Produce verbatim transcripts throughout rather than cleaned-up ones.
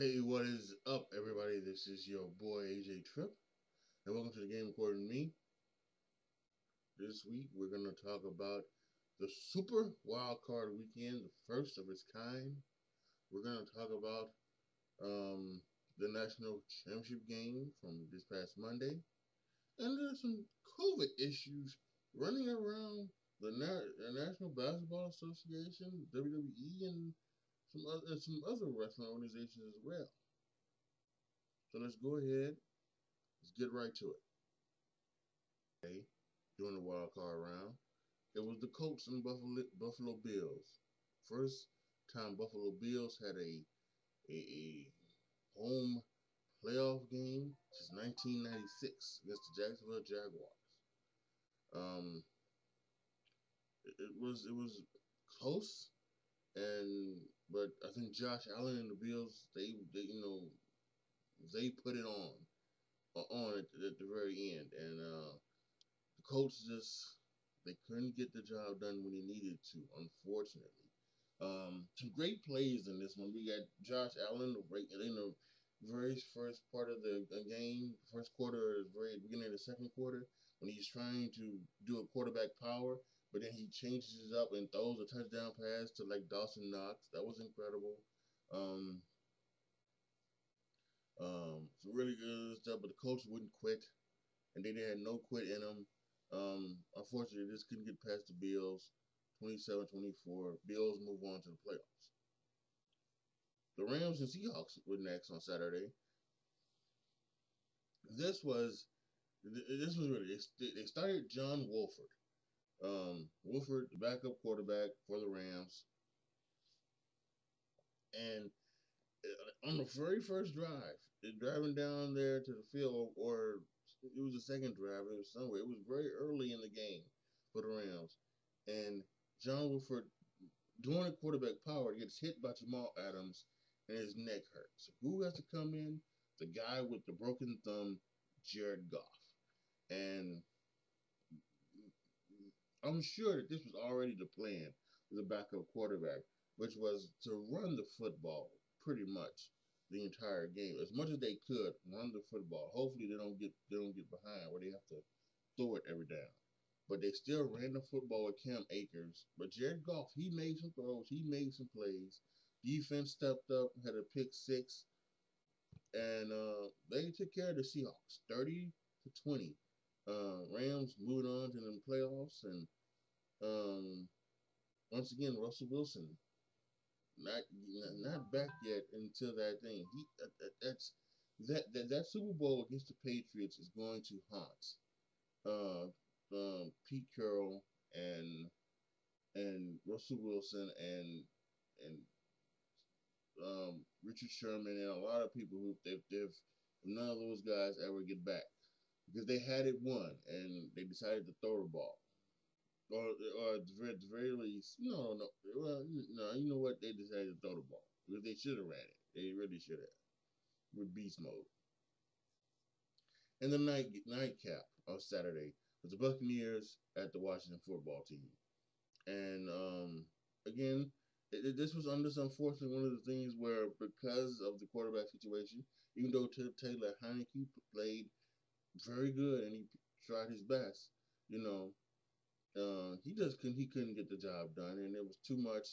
Hey, what is up, everybody? This is your boy, A J Trip, and welcome to The Game According to Me. This week, we're going to talk about the Super Wild Card Weekend, the first of its kind. We're going to talk about um, the National Championship Game from this past Monday. And there's some COVID issues running around the, Na- the National Basketball Association, W W E, and Some other, some other wrestling organizations as well. So let's go ahead. Let's get right to it. Okay, during the wild card round, it was the Colts and Buffalo Buffalo Bills. First time Buffalo Bills had a a, a home playoff game since nineteen ninety-six against the Jacksonville Jaguars. Um, it, it was it was close. And but I think Josh Allen and the Bills, they, they you know, they put it on, on at the, at the very end. And uh, the Colts just, they couldn't get the job done when they needed to, unfortunately. Um, some great plays in this one. We got Josh Allen in the very first part of the game, first quarter, or very beginning of the second quarter, when he's trying to do a quarterback power. But then he changes it up and throws a touchdown pass to, like, Dawson Knox. That was incredible. Um, um, some really good stuff, but the Colts wouldn't quit. And they had no quit in them. Um, unfortunately, they just couldn't get past the Bills, twenty-seven twenty-four. Bills move on to the playoffs. The Rams and Seahawks were next on Saturday. This was, this was really, they started John Wolford. Um, Wolford, the backup quarterback for the Rams. And on the very first drive, driving down there to the field, or it was the second drive, it was somewhere. It was very early in the game for the Rams. And John Wolford, doing a quarterback power, gets hit by Jamal Adams, and his neck hurts. So who has to come in? The guy with the broken thumb, Jared Goff. And I'm sure that this was already the plan with the backup quarterback, which was to run the football pretty much the entire game. As much as they could, run the football. Hopefully they don't get they don't get behind where they have to throw it every down. But they still ran the football with Cam Akers. But Jared Goff, he made some throws. He made some plays. Defense stepped up, had a pick six. And uh, they took care of the Seahawks, thirty to twenty. Uh, Rams moved on to the playoffs, and um, once again, Russell Wilson not not back yet until that thing. He that, that's that, that that Super Bowl against the Patriots is going to haunt uh, um, Pete Carroll and and Russell Wilson and and um, Richard Sherman and a lot of people who if, if none of those guys ever get back. Because they had it won, and they decided to throw the ball. Or, or at the very least, no, no, well, no, you know what? They decided to throw the ball. Because they should have ran it. They really should have. With beast mode. And the night nightcap of Saturday was the Buccaneers at the Washington football team. And, um, again, it, it, this was under some unfortunately one of the things where, because of the quarterback situation, even though T- Taylor Heineke played very good, and he tried his best. You know, uh, he just couldn't. He couldn't get the job done, and it was too much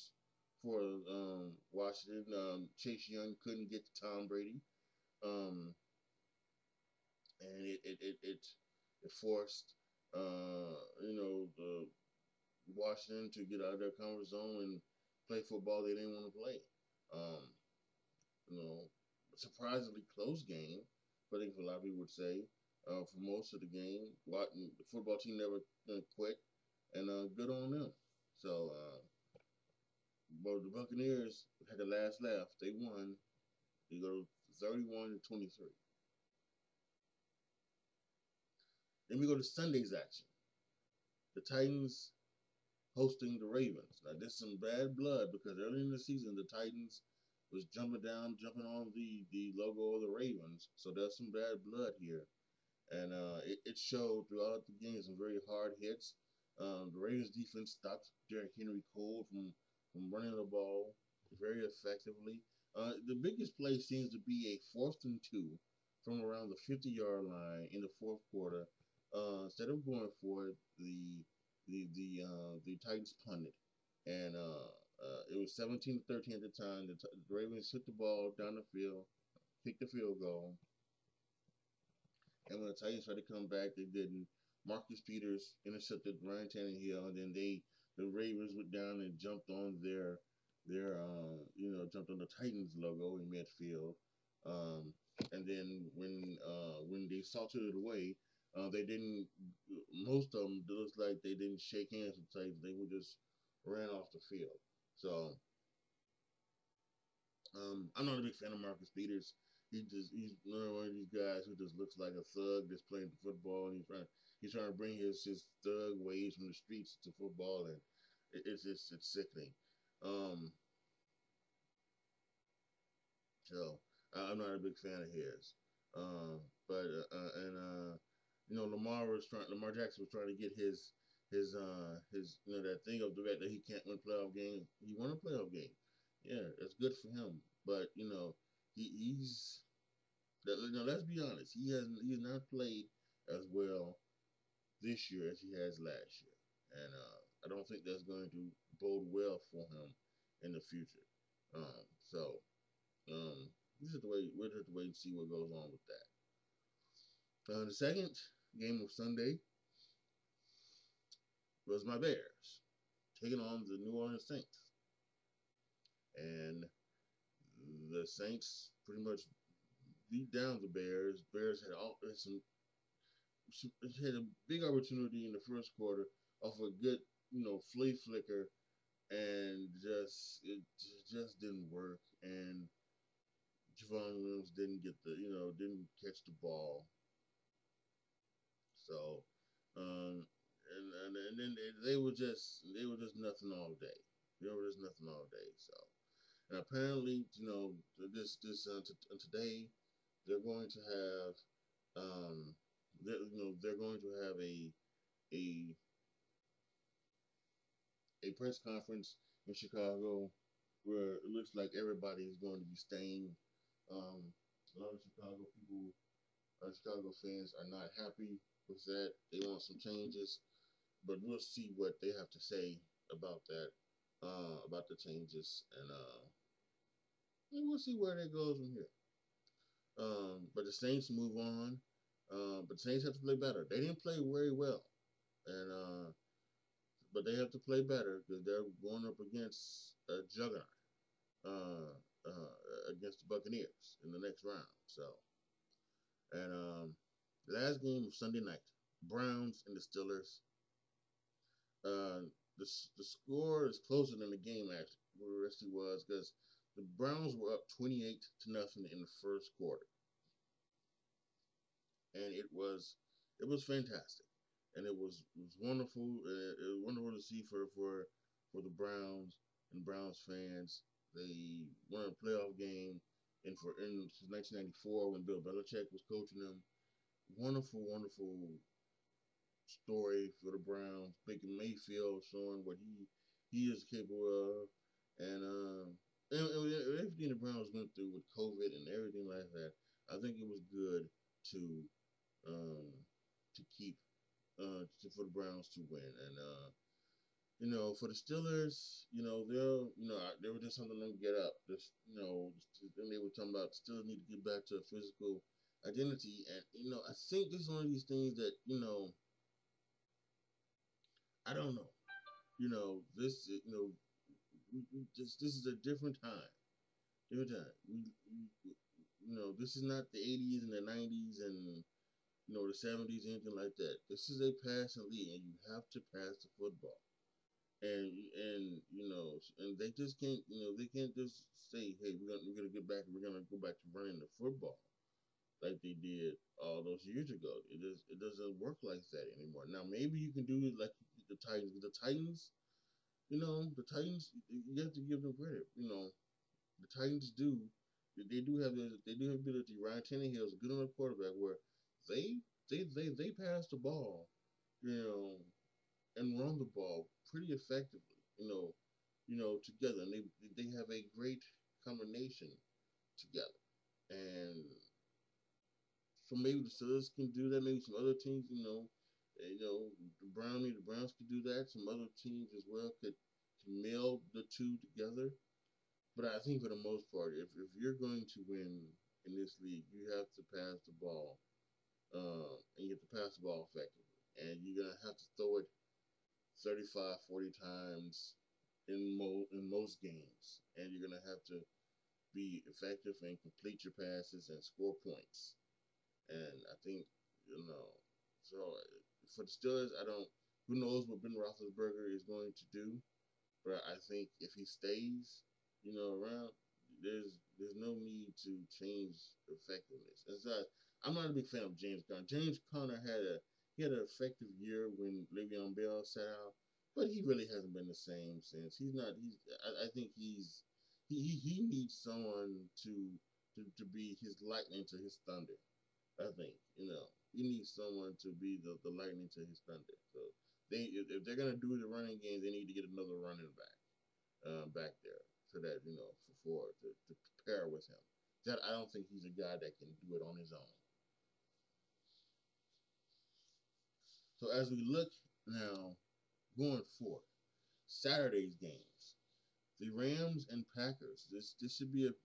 for um, Washington. Um, Chase Young couldn't get to Tom Brady, um, and it it it, it, it forced uh, you know the Washington to get out of their comfort zone and play football they didn't want to play. Um, you know, surprisingly close game, but I think a lot of people would say. Uh, for most of the game, the football team never uh, quit, and uh, good on them. So, uh, but the Buccaneers had the last laugh. They won. They go thirty-one to twenty-three. Then we go to Sunday's action. The Titans hosting the Ravens. Now, there's some bad blood because early in the season, the Titans was jumping down, jumping on the, the logo of the Ravens. So there's some bad blood here. And uh, it, it showed throughout the game some very hard hits. Um, the Ravens defense stopped Derrick Henry cold from, from running the ball very effectively. Uh, the biggest play seems to be a fourth and two from around the fifty-yard line in the fourth quarter. Uh, instead of going for it, the the the uh, the Titans punted, and uh, uh, it was seventeen to thirteen at the time. The, the Ravens took the ball down the field, kicked the field goal, and when the Titans tried to come back, they didn't. Marcus Peters intercepted Ryan Tannehill, and then they the Ravens went down and jumped on their their uh, you know jumped on the Titans logo in midfield, um, and then when uh, when they salted it away. Uh, they didn't, most of them, it looks like they didn't shake hands with Titans. They were just ran off the field. So, um, I'm not a big fan of Marcus Peters. He just, he's one of these guys who just looks like a thug that's playing football. And he's trying, he's trying to bring his, his thug ways from the streets to football, and it, it's just, it's sickening. Um, so, I'm not a big fan of his. Um, but, uh, and, uh, You know, Lamar was trying. Lamar Jackson was trying to get his, his, uh, his, you know, that thing of the fact that he can't win playoff games. He won a playoff game. Yeah, that's good for him. But you know, he, he's, you know, let's be honest. He hasn't. He's not played as well this year as he has last year, and uh, I don't think that's going to bode well for him in the future. Um, so, um, we just have to wait. We just have to wait and see what goes on with that. Uh, the second game of Sunday was my Bears taking on the New Orleans Saints, and the Saints pretty much beat down the Bears. Bears had all had some had a big opportunity in the first quarter off a good you know flea flicker, and just it just didn't work. And Javon Williams didn't get the you know didn't catch the ball. So, um, and, and and then they, they were just they were just nothing all day. They were just nothing all day. So, and apparently, you know, this this uh, t today they're going to have, um, you know, they're going to have a a a press conference in Chicago where it looks like everybody is going to be staying. Um, a lot of Chicago people, uh, Chicago fans, are not happy with that. They want some changes, but we'll see what they have to say about that, uh, about the changes, and uh, and we'll see where that goes from here. Um, but the Saints move on, uh, but the Saints have to play better. They didn't play very well, and uh, but they have to play better because they're going up against a juggernaut, uh, uh, against the Buccaneers in the next round. So, and um. Last game of Sunday night, Browns and the Steelers. Uh, the, the score is closer than the game actually really was because the Browns were up twenty-eight to nothing in the first quarter, and it was it was fantastic, and it was it was wonderful. It, it was wonderful to see for for for the Browns and Browns fans. They won a playoff game, and for in since nineteen ninety-four when Bill Belichick was coaching them. Wonderful, wonderful story for the Browns. Baker Mayfield showing what he he is capable of, and um, and, and everything the Browns went through with COVID and everything like that. I think it was good to um, to keep uh, to, for the Browns to win, and uh, you know for the Steelers, you know they're you know they were just something to get up. Just you know, and they were talking about Steelers need to get back to a physical identity, and you know, I think this is one of these things that you know, I don't know, you know, this you know, we, we just this is a different time, different time. We, we, you know, this is not the eighties and the nineties and you know the seventies, anything like that. This is a passing league, and you have to pass the football, and and you know, and they just can't, you know, they can't just say, hey, we're gonna we're gonna get back and we're gonna go back to running the football like they did all those years ago. It just it doesn't work like that anymore. Now maybe you can do it like the Titans. The Titans, you know, the Titans. You have to give them credit. You know, the Titans do. They do have the they do have ability. Ryan Tannehill is good on the quarterback where they they they they pass the ball, you know, and run the ball pretty effectively. You know, you know together. And they they have a great combination together. And for maybe the Steelers can do that, maybe some other teams, you know, you know, the Brownie, the Browns could do that, some other teams as well could, could meld the two together. But I think for the most part, if, if you're going to win in this league, you have to pass the ball, uh, and you have to pass the ball effectively. And you're going to have to throw it thirty-five, forty times in, mo- in most games. And you're going to have to be effective and complete your passes and score points. And I think, you know, so for the Steelers, I don't, who knows what Ben Roethlisberger is going to do. But I think if he stays, you know, around, there's there's no need to change effectiveness. As I, I'm not a big fan of James Conner. James Conner had a he had an effective year when Le'Veon Bell sat out, but he really hasn't been the same since. He's not. He's. I, I think he's. He, he needs someone to to to be his lightning to his thunder. I think you know he needs someone to be the, the lightning to his thunder. So they if they're gonna do the running game, they need to get another running back, uh, back there. So that, you know, for, for to, to pair with him. That I don't think he's a guy that can do it on his own. So as we look now, going forward, Saturday's games, the Rams and Packers. This this should be a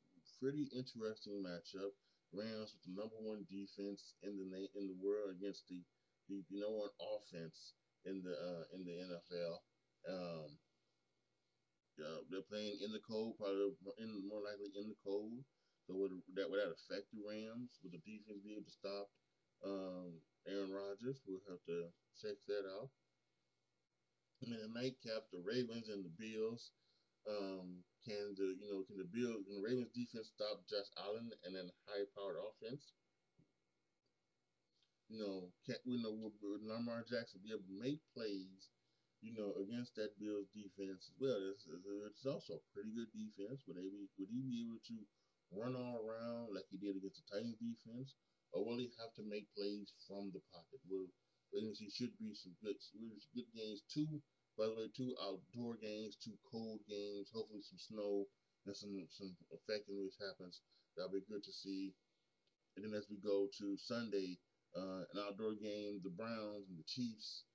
pretty interesting matchup. Rams with the number one defense in the in the world against the the number one offense in the uh, in the N F L. Um, Uh, they're playing in the cold, probably in, more likely in the cold. So would that would that affect the Rams? Would the defense be able to stop um, Aaron Rodgers? We'll have to check that out. And the nightcap, the Ravens and the Bills. Um, can the you know can the Bills and the Ravens defense stop Josh Allen and then high-powered offense? You know, can we know will Lamar Jackson be able to make plays? You know, against that Bills defense as well. It's, it's also a pretty good defense. Would, they be, would he be able to run all around like he did against the Titans defense? Or will he have to make plays from the pocket? Well, he should be some good, good games, too. By the way, two outdoor games, two cold games, hopefully some snow and some, some effectiveness happens. That'll be good to see. And then as we go to Sunday, uh, an outdoor game, the Browns and the Chiefs.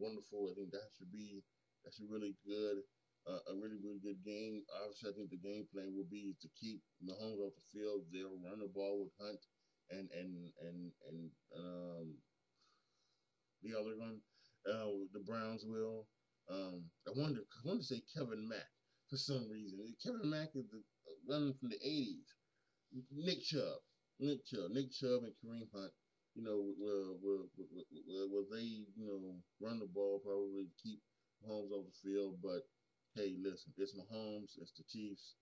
Wonderful. I think that should be that's a really good, uh, a really really good game. Obviously, I think the game plan will be to keep Mahomes off the field. They'll run the ball with Hunt and and and and um, the other one. Uh, the Browns will. Um, I wonder. I want to say Kevin Mack for some reason. Kevin Mack is the one from the eighties. Nick Chubb, Nick Chubb, Nick Chubb, and Kareem Hunt. You know, will, will, will, will, will they, you know, run the ball probably to keep Mahomes off the field. But, hey, listen, it's Mahomes, it's the Chiefs,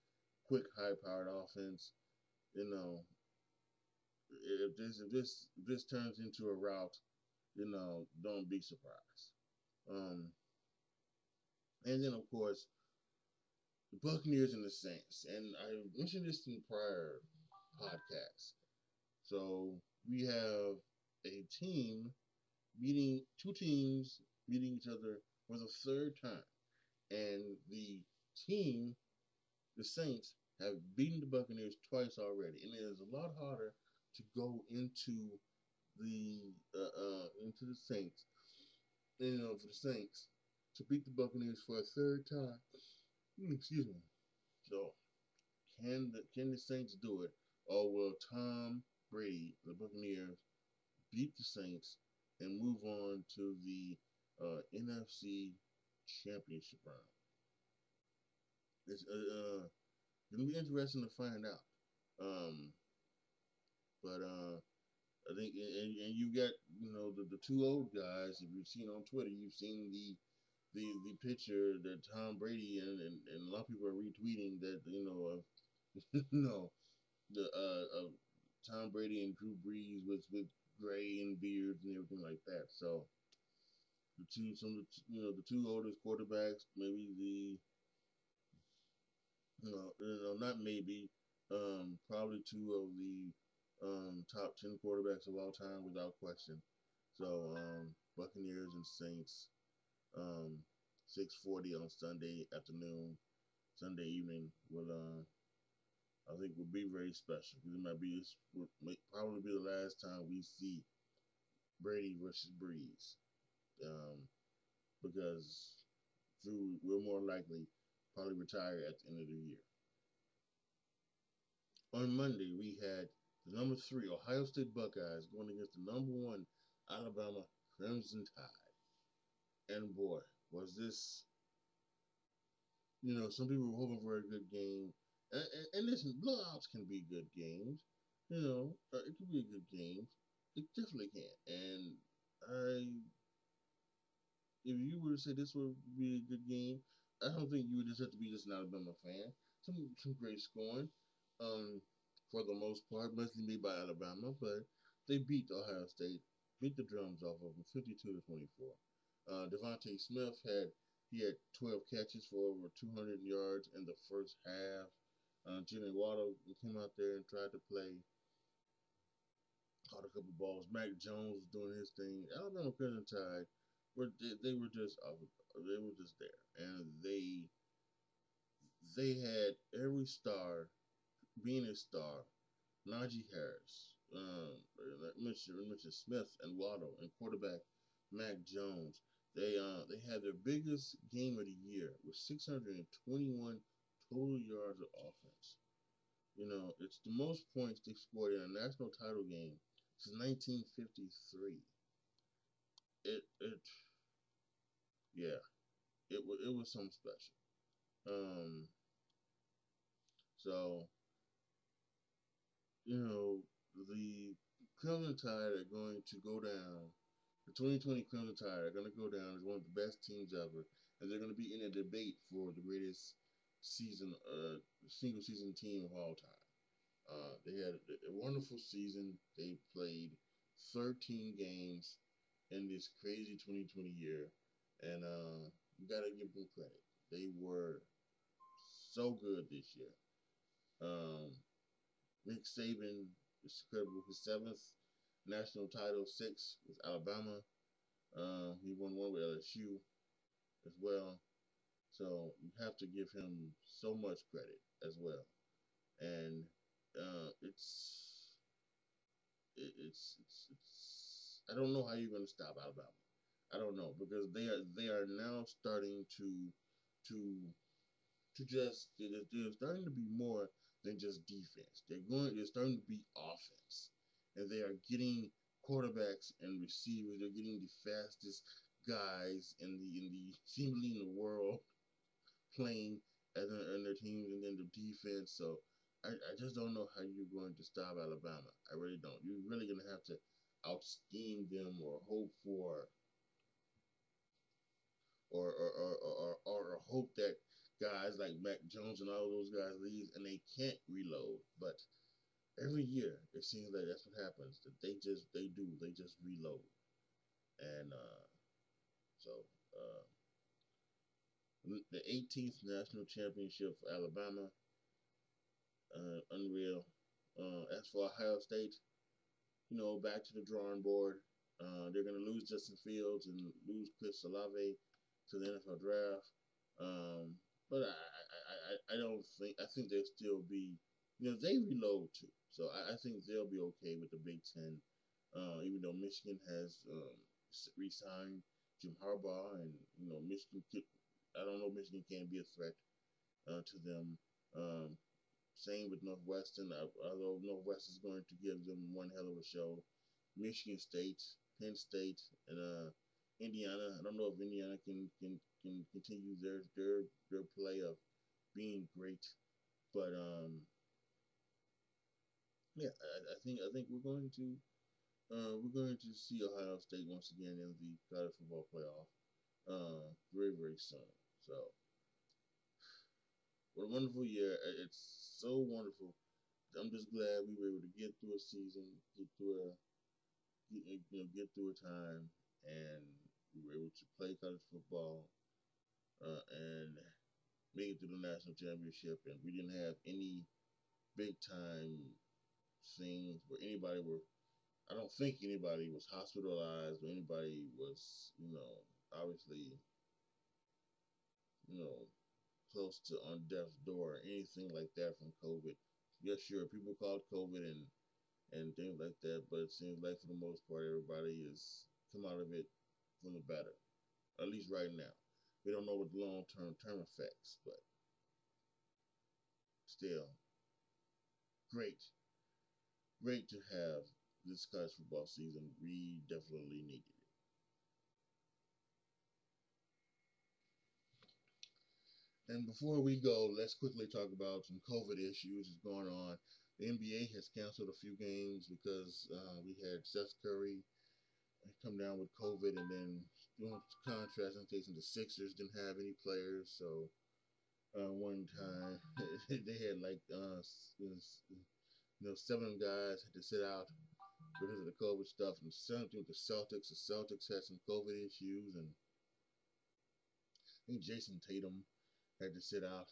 quick, high-powered offense. You know, if this if this, if this turns into a rout, you know, don't be surprised. Um, and then, of course, the Buccaneers and the Saints. And I mentioned this in prior podcasts. So we have a team meeting, two teams meeting each other for the third time. And the team, the Saints, have beaten the Buccaneers twice already. And it is a lot harder to go into the uh, uh, into the Saints, you know, for the Saints to beat the Buccaneers for a third time. Excuse me. So, can the, can the Saints do it? Or will Tom Brady, the Buccaneers, beat the Saints and move on to the uh, N F C Championship round? It's uh, uh, gonna be interesting to find out. Um, but uh, I think, and, and you got you know the, the two old guys. If you've seen on Twitter, you've seen the the, the picture that Tom Brady and, and, and a lot of people are retweeting that you know uh, no the uh. Uh Tom Brady and Drew Brees with, with gray and beards and everything like that. So the two, some of the, you know, the two oldest quarterbacks, maybe the, you know, you know not maybe, um, probably two of the um, top ten quarterbacks of all time without question. So um, Buccaneers and Saints, um, six forty on Sunday afternoon, Sunday evening will uh, I think will be very special. It might be this might probably be the last time we see Brady versus Breeze, um, because Drew will more likely probably retire at the end of the year. On Monday, we had the number three Ohio State Buckeyes going against the number one Alabama Crimson Tide. And boy, was this, you know, some people were hoping for a good game. And, and, and listen, blowouts can be good games. You know, it can be a good game. It definitely can. And I, if you were to say this would be a good game, I don't think you would just have to be just an Alabama fan. Some some great scoring, um, for the most part, mostly made by Alabama, but they beat Ohio State, beat the drums off of them, fifty-two to twenty-four. Uh, Devontae Smith had he had twelve catches for over two hundred yards in the first half. Uh, Jimmy Waddle came out there and tried to play, caught a couple balls. Mac Jones was doing his thing. Alabama Crimson Tide, were they, they were just they were just there, and they they had every star being a star. Najee Harris, um, Mitchell, Mitchell Smith, and Waddle, and quarterback Mac Jones. They uh they had their biggest game of the year with six hundred twenty-one total yards of offense. You know, it's the most points they scored in a national title game since nineteen fifty-three. It it yeah, it was it was something special. Um. So you know the Crimson Tide are going to go down. The twenty twenty Crimson Tide are going to go down as one of the best teams ever, and they're going to be in a debate for the greatest season, uh, single season team of all time. Uh, they had a, a wonderful season. They played thirteen games in this crazy twenty twenty year, and uh, you got to give them credit. They were so good this year. Um, Nick Saban is incredible. His seventh national title, six with Alabama. Uh, he won one with L S U as well. So you have to give him so much credit as well. And uh, it's, it, it's it's it's I don't know how you're going to stop Alabama. I don't know, because they are they are now starting to to to just they're, they're starting to be more than just defense. They're going they're starting to be offense, and they are getting quarterbacks and receivers. They're getting the fastest guys in the in the seemingly in the world playing as in their teams and then the defense. So I, I just don't know how you're going to stop Alabama. I really don't. You're really going to have to out-scheme them or hope for or or, or, or, or or hope that guys like Mac Jones and all those guys leave and they can't reload. But every year it seems like that's what happens. That they just they do. They just reload. And uh, so uh, the eighteenth national championship for Alabama. Uh, unreal. Uh, as for Ohio State, you know, back to the drawing board. Uh, they're going to lose Justin Fields and lose Chris Olave to the N F L draft. Um, but I, I, I, I don't think, I think they'll still be, you know, they reload too. So I, I think they'll be okay with the Big Ten, uh, even though Michigan has um, re-signed Jim Harbaugh, and, you know, Michigan, could, I don't know, Michigan can be a threat uh, to them. Um, Same with Northwestern, although Northwestern is going to give them one hell of a show. Michigan State, Penn State, and uh, Indiana. I don't know if Indiana can can, can continue their, their their play of being great, but um, yeah, I, I think I think we're going to uh, we're going to see Ohio State once again in the college football playoff uh, very very soon. So. What a wonderful year. It's so wonderful. I'm just glad we were able to get through a season, get through a get, you know, get through a time, and we were able to play college football uh, and make it to the national championship. And we didn't have any big-time scenes where anybody were, I don't think anybody was hospitalized or anybody was, you know, obviously, you know, close to on death's door or anything like that from COVID. yeah, sure, people call it COVID and and things like that, but it seems like for the most part, everybody has come out of it feeling better, at least right now. We don't know what the long-term term effects, but still, great. Great to have this college football season. We definitely needed it. And before we go, let's quickly talk about some COVID issues that's going on. The N B A has canceled a few games because uh, we had Seth Curry come down with COVID, and then doing contracts and taking the Sixers didn't have any players. So uh, one time they had like uh, you know seven guys had to sit out because of the COVID stuff, and same thing with the Celtics. The Celtics had some COVID issues, and I think Jason Tatum had to sit out,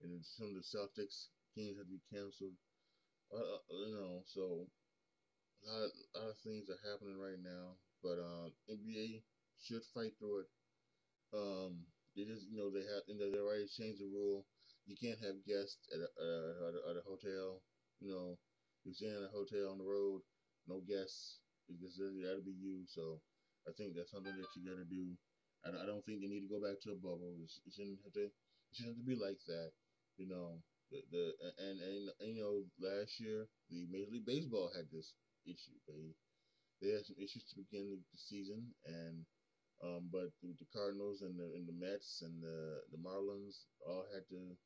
and then some of the Celtics games had to be canceled. Uh, you know, so a lot, of, a lot of things are happening right now, but uh, N B A should fight through it. Um, they just, you know, they have, and they already changed the rule. You can't have guests at a, uh, at, a, at a hotel. You know, you're staying at a hotel on the road, no guests, because that'll be you. So I think that's something that you got to do. I don't think they need to go back to a bubble. It shouldn't have to, it shouldn't have to be like that, you know. The, the and, and, and you know, last year the Major League Baseball had this issue. They they had some issues to begin the season, and um, but the, the Cardinals and the and the Mets and the the Marlins all had to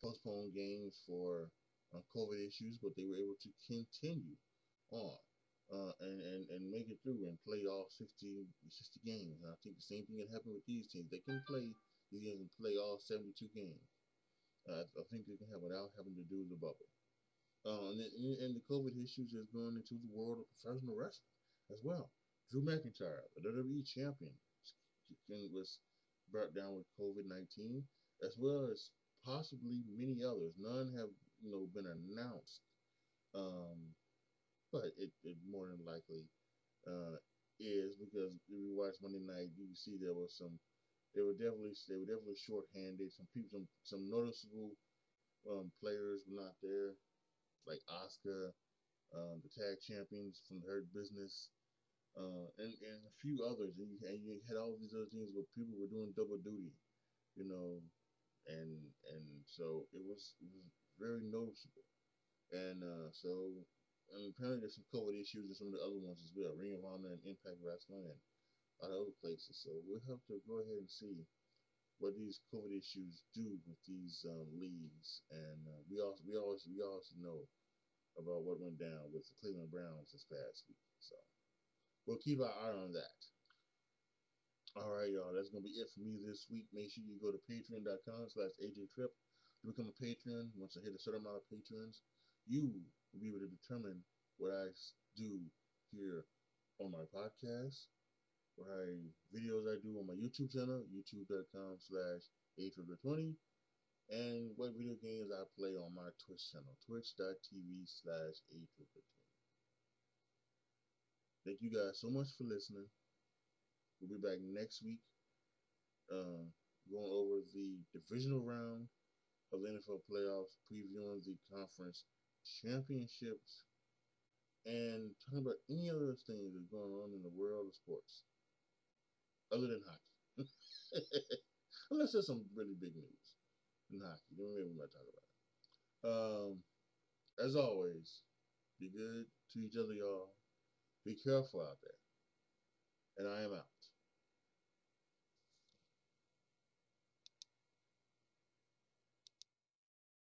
postpone games for uh, COVID issues, but they were able to continue on. Uh, and, and, and make it through and play all sixty, sixty games. And I think the same thing can happen with these teams. They can play these games and play all seventy-two games. Uh, I think they can have without having to do the bubble. Uh, and, and the COVID issues is going into the world of professional wrestling as well. Drew McIntyre, the W W E champion, was brought down with COVID nineteen, as well as possibly many others. None have, you know, been announced. Um... But it, it more than likely uh, is, because if you watch Monday night, you can see there was some. They were definitely they were definitely short-handed. Some people, some, some noticeable um, players were not there, like Asuka, um, the tag champions from the Hurt Business, uh, and and a few others. And you, and you had all these other things where people were doing double duty, you know, and and so it was it was very noticeable, and uh, so. And apparently there's some COVID issues and some of the other ones as well. Ring of Honor and Impact Wrestling and a lot of other places. So we'll have to go ahead and see what these COVID issues do with these um, leagues. And uh, we also we always we also know about what went down with the Cleveland Browns this past week. So we'll keep our eye on that. All right, y'all. That's gonna be it for me this week. Make sure you go to patreon dot com slash A J Trip to become a patron. Once I hit a certain amount of patrons, you will be able to determine what I do here on my podcast, what I videos I do on my YouTube channel, youtube dot com slash A Trip twenty, and what video games I play on my Twitch channel, twitch dot t v slash A Trip twenty. Thank you guys so much for listening. We'll be back next week, uh, going over the divisional round of the N F L playoffs, previewing the conference championships, and talking about any other things that's going on in the world of sports other than hockey. Unless there's some really big news in hockey, then maybe we might talk about it. Um, as always, be good to each other, y'all. Be careful out there. And I am out.